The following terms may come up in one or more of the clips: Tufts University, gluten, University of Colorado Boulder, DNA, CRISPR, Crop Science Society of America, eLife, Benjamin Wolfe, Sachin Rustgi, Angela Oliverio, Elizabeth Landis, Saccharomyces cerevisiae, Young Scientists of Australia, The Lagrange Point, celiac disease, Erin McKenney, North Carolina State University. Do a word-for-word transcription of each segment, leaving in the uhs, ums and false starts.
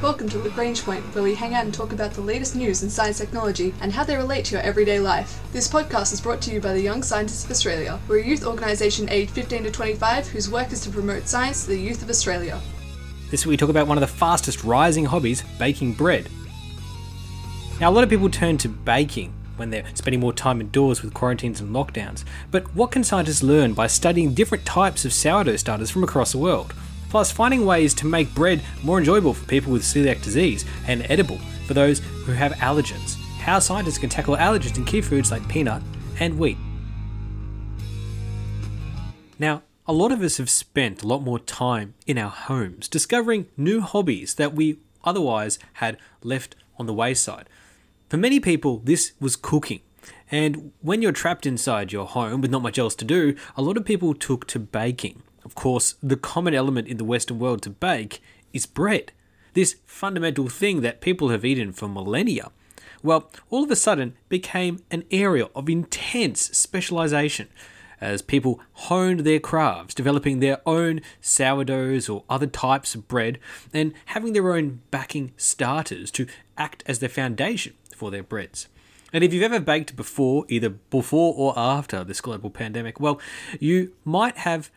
Welcome to The Lagrange Point, where we hang out and talk about the latest news in science technology and how they relate to your everyday life. This podcast is brought to you by the Young Scientists of Australia. We're a youth organisation aged fifteen to twenty-five whose work is to promote science to the youth of Australia. This week we talk about one of the fastest rising hobbies, baking bread. Now, a lot of people turn to baking when they're spending more time indoors with quarantines and lockdowns, but what can scientists learn by studying different types of sourdough starters from across the world? Plus, finding ways to make bread more enjoyable for people with celiac disease and edible for those who have allergens. How scientists can tackle allergens in key foods like peanut and wheat. Now, a lot of us have spent a lot more time in our homes discovering new hobbies that we otherwise had left on the wayside. For many people, this was cooking. And when you're trapped inside your home with not much else to do, a lot of people took to baking. Of course, the common element in the Western world to bake is bread, this fundamental thing that people have eaten for millennia. Well, all of a sudden became an area of intense specialization as people honed their crafts, developing their own sourdoughs or other types of bread and having their own backing starters to act as their foundation for their breads. And if you've ever baked before, either before or after this global pandemic, well, you might have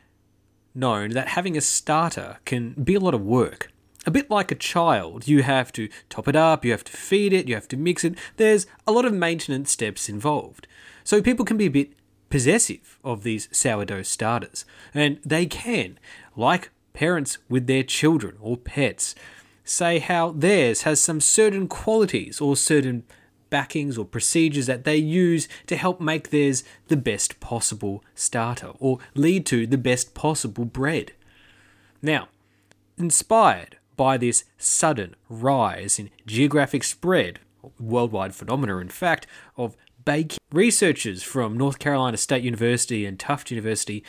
known that having a starter can be a lot of work. A bit like a child, you have to top it up, you have to feed it, you have to mix it. There's a lot of maintenance steps involved. So people can be a bit possessive of these sourdough starters. And they can, like parents with their children or pets, say how theirs has some certain qualities or certain backings or procedures that they use to help make theirs the best possible starter or lead to the best possible bread. Now, inspired by this sudden rise in geographic spread, worldwide phenomena in fact, of baking, researchers from North Carolina State University and Tufts University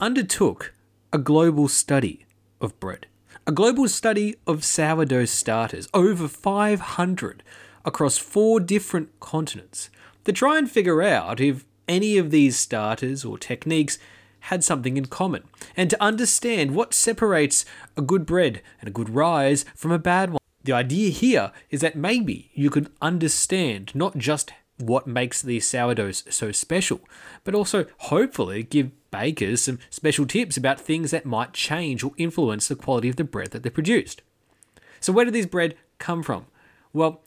undertook a global study of bread, a global study of sourdough starters, over five hundred across four different continents, to try and figure out if any of these starters or techniques had something in common, and to understand what separates a good bread and a good rise from a bad one. The idea here is that maybe you could understand not just what makes these sourdoughs so special, but also hopefully give bakers some special tips about things that might change or influence the quality of the bread that they produced. So where did these bread come from? Well,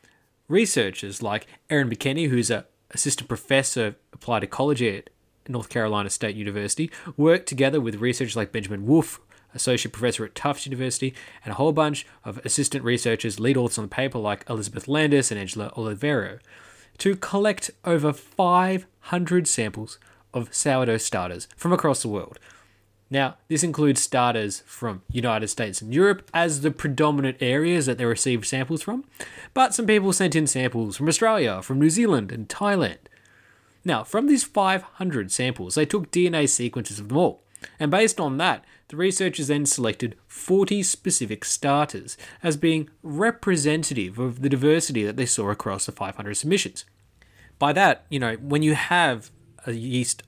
researchers like Erin McKenney, who's an assistant professor of applied ecology at North Carolina State University, worked together with researchers like Benjamin Wolfe, associate professor at Tufts University, and a whole bunch of assistant researchers, lead authors on the paper like Elizabeth Landis and Angela Oliverio, to collect over five hundred samples of sourdough starters from across the world. Now, this includes starters from United States and Europe as the predominant areas that they received samples from, but some people sent in samples from Australia, from New Zealand, and Thailand. Now, from these five hundred samples, they took D N A sequences of them all, and based on that, the researchers then selected forty specific starters as being representative of the diversity that they saw across the five hundred submissions. By that, you know, when you have a yeast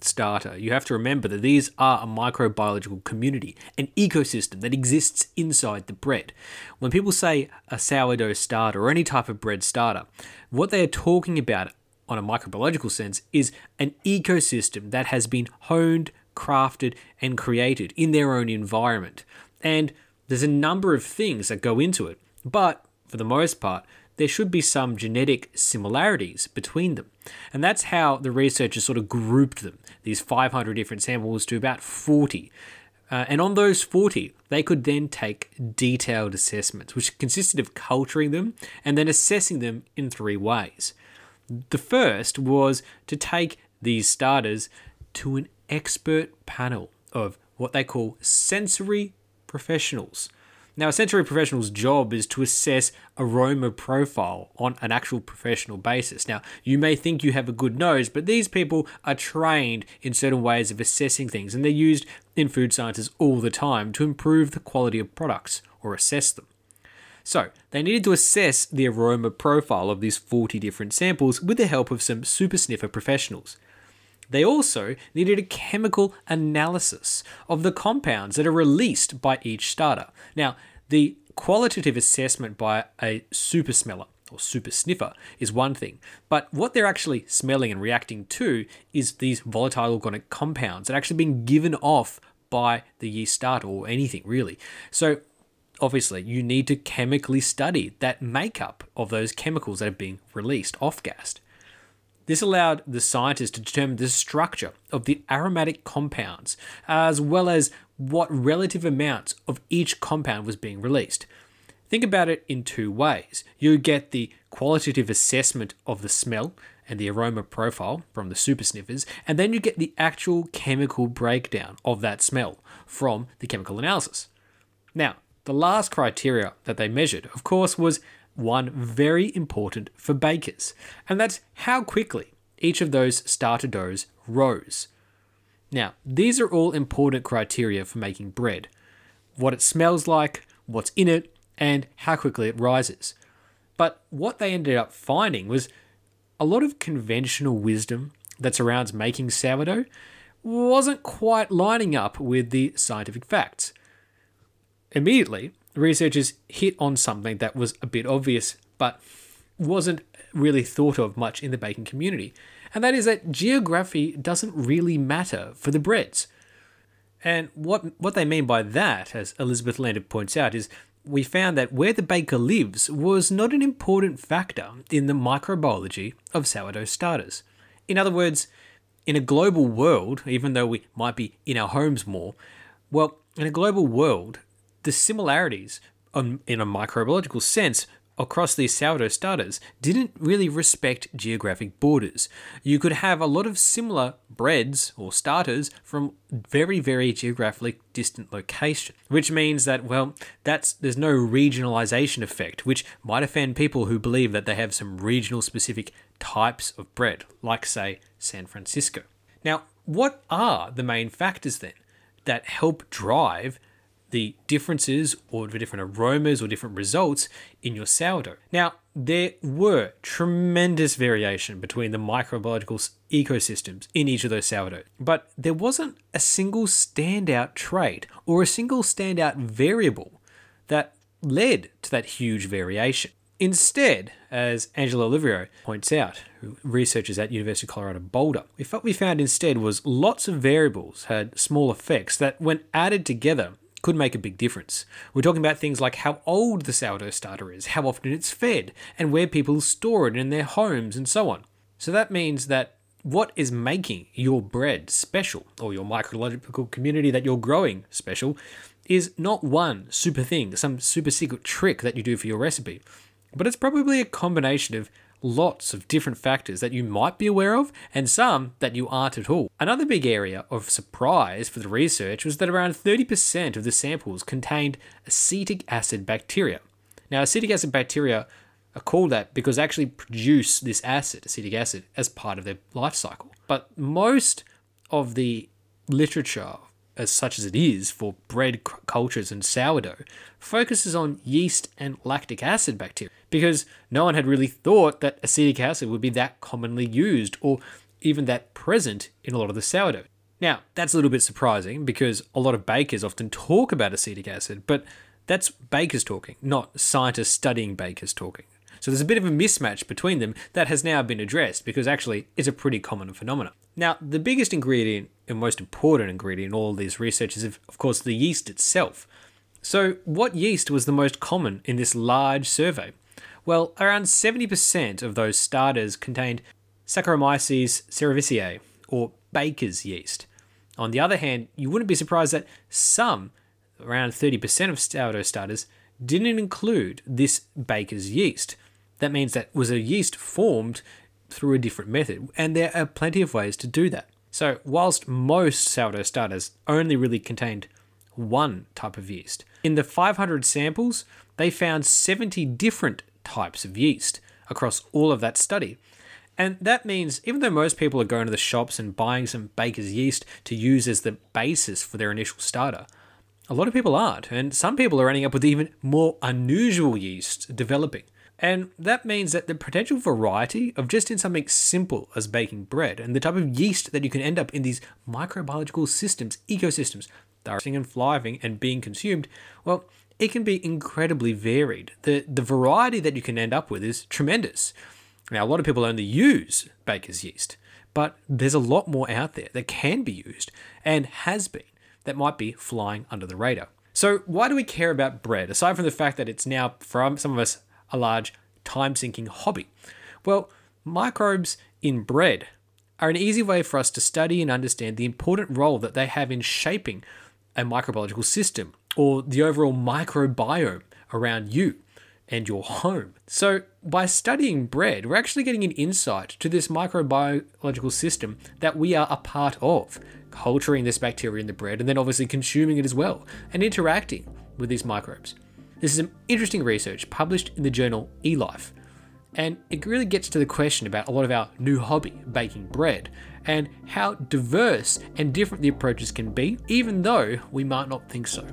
starter, you have to remember that these are a microbiological community, an ecosystem that exists inside the bread. When people say a sourdough starter or any type of bread starter, what they are talking about on a microbiological sense is an ecosystem that has been honed, crafted, and created in their own environment. And there's a number of things that go into it, but for the most part, there should be some genetic similarities between them. And that's how the researchers sort of grouped them, these five hundred different samples, to about forty. Uh, and on those forty, they could then take detailed assessments, which consisted of culturing them and then assessing them in three ways. The first was to take these starters to an expert panel of what they call sensory professionals. Now, a sensory professional's job is to assess aroma profile on an actual professional basis. Now, you may think you have a good nose, but these people are trained in certain ways of assessing things, and they're used in food sciences all the time to improve the quality of products or assess them. So, they needed to assess the aroma profile of these forty different samples with the help of some super sniffer professionals. They also needed a chemical analysis of the compounds that are released by each starter. Now, the qualitative assessment by a super smeller or super sniffer is one thing, but what they're actually smelling and reacting to is these volatile organic compounds that are actually being given off by the yeast starter or anything really. So obviously you need to chemically study that makeup of those chemicals that are being released off-gassed. This allowed the scientists to determine the structure of the aromatic compounds, as well as what relative amounts of each compound was being released. Think about it in two ways. You get the qualitative assessment of the smell and the aroma profile from the super sniffers, and then you get the actual chemical breakdown of that smell from the chemical analysis. Now, the last criteria that they measured, of course, was one very important for bakers, and that's how quickly each of those starter doughs rose. Now, these are all important criteria for making bread: what it smells like, what's in it, and how quickly it rises. But what they ended up finding was a lot of conventional wisdom that surrounds making sourdough wasn't quite lining up with the scientific facts. Immediately, researchers hit on something that was a bit obvious, but wasn't really thought of much in the baking community. And that is that geography doesn't really matter for the breads. And what what they mean by that, as Elizabeth Landis points out, is we found that where the baker lives was not an important factor in the microbiology of sourdough starters. In other words, in a global world, even though we might be in our homes more, well, in a global world, the similarities on, in a microbiological sense across these sourdough starters didn't really respect geographic borders. You could have a lot of similar breads or starters from very, very geographically distant locations, which means that, well, that's there's no regionalization effect, which might offend people who believe that they have some regional specific types of bread, like, say, San Francisco. Now, what are the main factors then that help drive the differences or the different aromas or different results in your sourdough? Now, there were tremendous variation between the microbiological ecosystems in each of those sourdoughs, but there wasn't a single standout trait or a single standout variable that led to that huge variation. Instead, as Angela Oliverio points out, who researchers at University of Colorado Boulder, what we found instead was lots of variables had small effects that, when added together, could make a big difference. We're talking about things like how old the sourdough starter is, how often it's fed, and where people store it in their homes and so on. So that means that what is making your bread special, or your microbiological community that you're growing special, is not one super thing, some super secret trick that you do for your recipe, but it's probably a combination of lots of different factors that you might be aware of and some that you aren't at all. Another big area of surprise for the research was that around thirty percent of the samples contained acetic acid bacteria. Now, acetic acid bacteria are called that because they actually produce this acid, acetic acid, as part of their life cycle. But most of the literature, as such as it is for bread cultures and sourdough, focuses on yeast and lactic acid bacteria, because no one had really thought that acetic acid would be that commonly used or even that present in a lot of the sourdough. Now, that's a little bit surprising because a lot of bakers often talk about acetic acid, but that's bakers talking, not scientists studying bakers talking. So there's a bit of a mismatch between them that has now been addressed because actually it's a pretty common phenomenon. Now, the biggest ingredient and most important ingredient in all of these research is, of course, the yeast itself. So what yeast was the most common in this large survey? Well, around seventy percent of those starters contained Saccharomyces cerevisiae, or baker's yeast. On the other hand, you wouldn't be surprised that some, around thirty percent of sourdough starters, didn't include this baker's yeast. That means that was a yeast formed through a different method, and there are plenty of ways to do that. So whilst most sourdough starters only really contained one type of yeast, in the five hundred samples, they found seventy different types of yeast across all of that study. And that means even though most people are going to the shops and buying some baker's yeast to use as the basis for their initial starter, a lot of people aren't, and some people are ending up with even more unusual yeasts developing. And that means that the potential variety of just in something simple as baking bread and the type of yeast that you can end up in these microbiological systems, ecosystems, thriving and thriving and being consumed, well, it can be incredibly varied. The, the variety that you can end up with is tremendous. Now, a lot of people only use baker's yeast, but there's a lot more out there that can be used and has been that might be flying under the radar. So why do we care about bread, aside from the fact that it's now, for some of us, a large time-sinking hobby? Well, microbes in bread are an easy way for us to study and understand the important role that they have in shaping a microbiological system or the overall microbiome around you and your home. So by studying bread, we're actually getting an insight to this microbiological system that we are a part of, culturing this bacteria in the bread and then obviously consuming it as well and interacting with these microbes. This is some interesting research published in the journal eLife, and it really gets to the question about a lot of our new hobby, baking bread, and how diverse and different the approaches can be, even though we might not think so.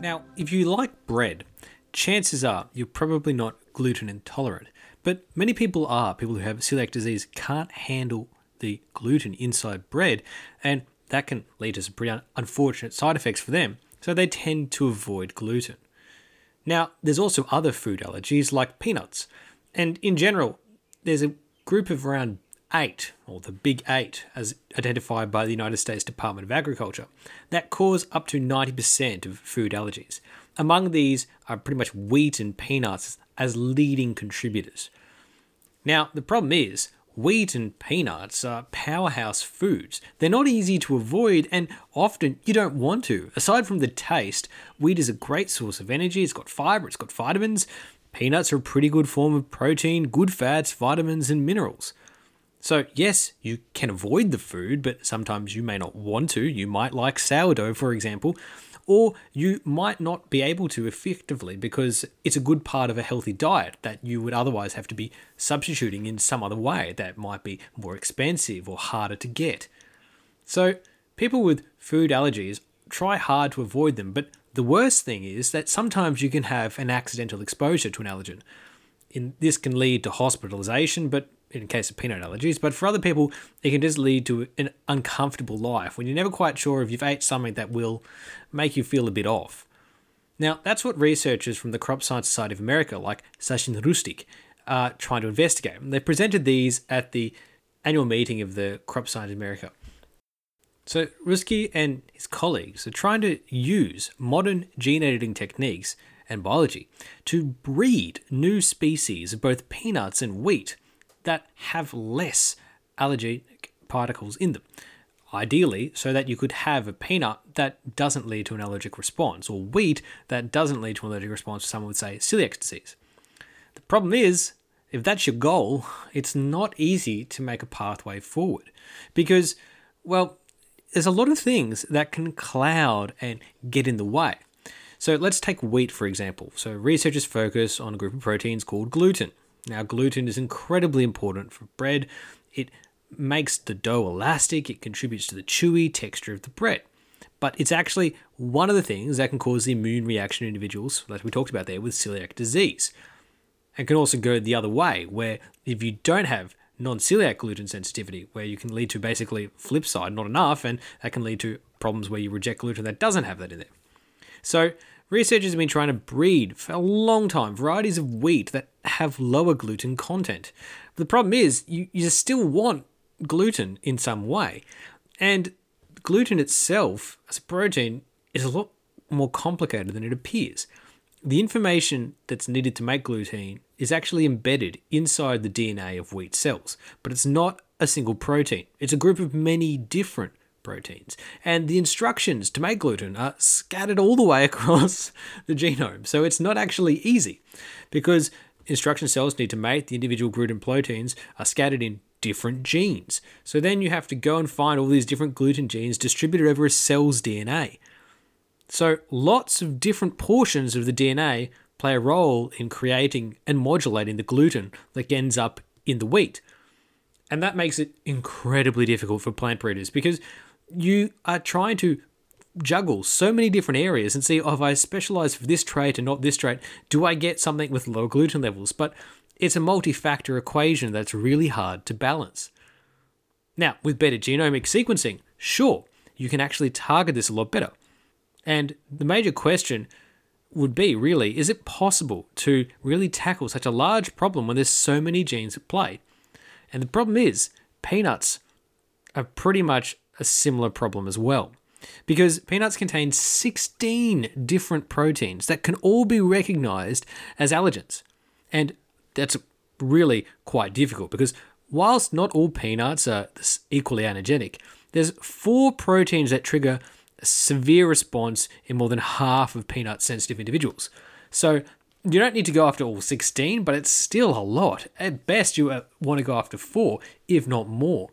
Now, if you like bread, chances are you're probably not gluten intolerant, but many people are. People who have celiac disease can't handle the gluten inside bread, and that can lead to some pretty unfortunate side effects for them, so they tend to avoid gluten. Now, there's also other food allergies like peanuts, and in general, there's a group of around eight, or the Big Eight, as identified by the United States Department of Agriculture, that cause up to ninety percent of food allergies. Among these are pretty much wheat and peanuts as leading contributors. Now, the problem is, wheat and peanuts are powerhouse foods. They're not easy to avoid, and often you don't want to. Aside from the taste, wheat is a great source of energy. It's got fiber, it's got vitamins. Peanuts are a pretty good form of protein, good fats, vitamins, and minerals. So yes, you can avoid the food, but sometimes you may not want to. You might like sourdough, for example, or you might not be able to effectively because it's a good part of a healthy diet that you would otherwise have to be substituting in some other way that might be more expensive or harder to get. So people with food allergies try hard to avoid them, but the worst thing is that sometimes you can have an accidental exposure to an allergen. And this can lead to hospitalization, but in case of peanut allergies, but for other people, it can just lead to an uncomfortable life when you're never quite sure if you've ate something that will make you feel a bit off. Now, that's what researchers from the Crop Science Society of America, like Sachin Rustgi, are trying to investigate. And they presented these at the annual meeting of the Crop Science America. So Rustgi and his colleagues are trying to use modern gene editing techniques and biology to breed new species of both peanuts and wheat that have less allergenic particles in them, ideally so that you could have a peanut that doesn't lead to an allergic response or wheat that doesn't lead to an allergic response to, someone would say, celiac disease. The problem is, if that's your goal, it's not easy to make a pathway forward because, well, there's a lot of things that can cloud and get in the way. So let's take wheat, for example. So researchers focus on a group of proteins called gluten. Now, gluten is incredibly important for bread. It makes the dough elastic. It contributes to the chewy texture of the bread. But it's actually one of the things that can cause the immune reaction in individuals, like we talked about there, with celiac disease. And can also go the other way, where if you don't have non-celiac gluten sensitivity, where you can lead to basically flip side, not enough, and that can lead to problems where you reject gluten that doesn't have that in there. So researchers have been trying to breed for a long time varieties of wheat that have lower gluten content. The problem is you, you still want gluten in some way. And gluten itself as a protein is a lot more complicated than it appears. The information that's needed to make gluten is actually embedded inside the D N A of wheat cells, but it's not a single protein. It's a group of many different proteins, and the instructions to make gluten are scattered all the way across the genome. So it's not actually easy because instruction cells need to make the individual gluten proteins are scattered in different genes. So then you have to go and find all these different gluten genes distributed over a cell's D N A. So lots of different portions of the D N A play a role in creating and modulating the gluten that ends up in the wheat. And that makes it incredibly difficult for plant breeders because you are trying to juggle so many different areas and see, oh, if I specialize for this trait and not this trait, do I get something with low gluten levels? But it's a multi-factor equation that's really hard to balance. Now, with better genomic sequencing, sure, you can actually target this a lot better. And the major question would be really, is it possible to really tackle such a large problem when there's so many genes at play? And the problem is, peanuts are pretty much a similar problem as well, because peanuts contain sixteen different proteins that can all be recognized as allergens. And that's really quite difficult because whilst not all peanuts are equally antigenic, there's four proteins that trigger a severe response in more than half of peanut-sensitive individuals. So you don't need to go after all sixteen, but it's still a lot. At best, you want to go after four, if not more.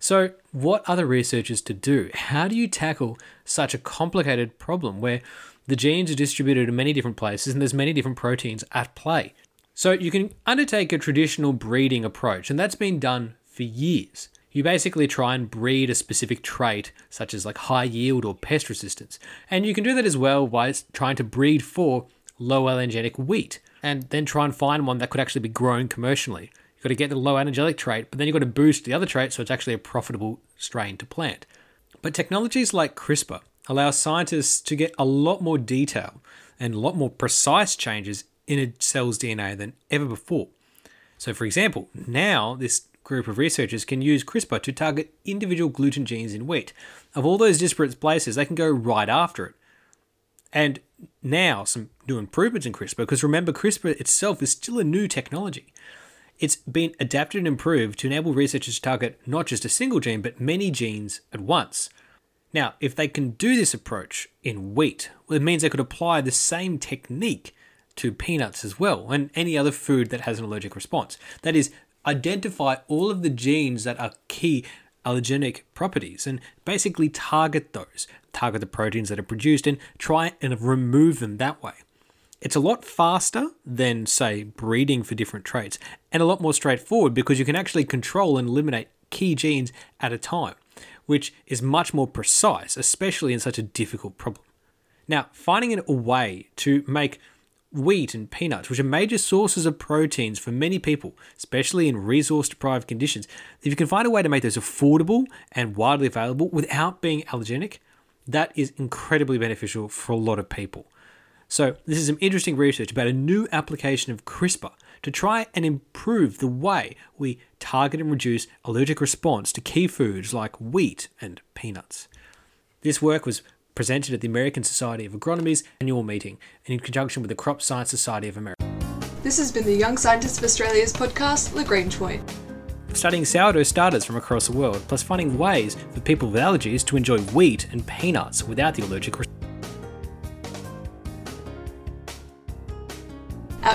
So what are the researchers to do? How do you tackle such a complicated problem where the genes are distributed in many different places and there's many different proteins at play? So you can undertake a traditional breeding approach, and that's been done for years. You basically try and breed a specific trait, such as like high yield or pest resistance. And you can do that as well by trying to breed for low allergenic wheat, and then try and find one that could actually be grown commercially. You've got to get the low allergenic trait, but then you've got to boost the other trait so it's actually a profitable strain to plant. But technologies like CRISPR allow scientists to get a lot more detail and a lot more precise changes in a cell's D N A than ever before. So for example, now this group of researchers can use CRISPR to target individual gluten genes in wheat. Of all those disparate places, they can go right after it. And now some new improvements in CRISPR, because remember, CRISPR itself is still a new technology. It's been adapted and improved to enable researchers to target not just a single gene, but many genes at once. Now, if they can do this approach in wheat, well, it means they could apply the same technique to peanuts as well, and any other food that has an allergic response. That is, identify all of the genes that are key allergenic properties and basically target those, target the proteins that are produced and try and remove them that way. It's a lot faster than, say, breeding for different traits, and a lot more straightforward because you can actually control and eliminate key genes at a time, which is much more precise, especially in such a difficult problem. Now, finding a way to make wheat and peanuts, which are major sources of proteins for many people, especially in resource-deprived conditions, if you can find a way to make those affordable and widely available without being allergenic, that is incredibly beneficial for a lot of people. So this is some interesting research about a new application of CRISPR to try and improve the way we target and reduce allergic response to key foods like wheat and peanuts. This work was presented at the American Society of Agronomy's annual meeting and in conjunction with the Crop Science Society of America. This has been the Young Scientists of Australia's podcast, Lagrange Point. Studying sourdough starters from across the world, plus finding ways for people with allergies to enjoy wheat and peanuts without the allergic response. Our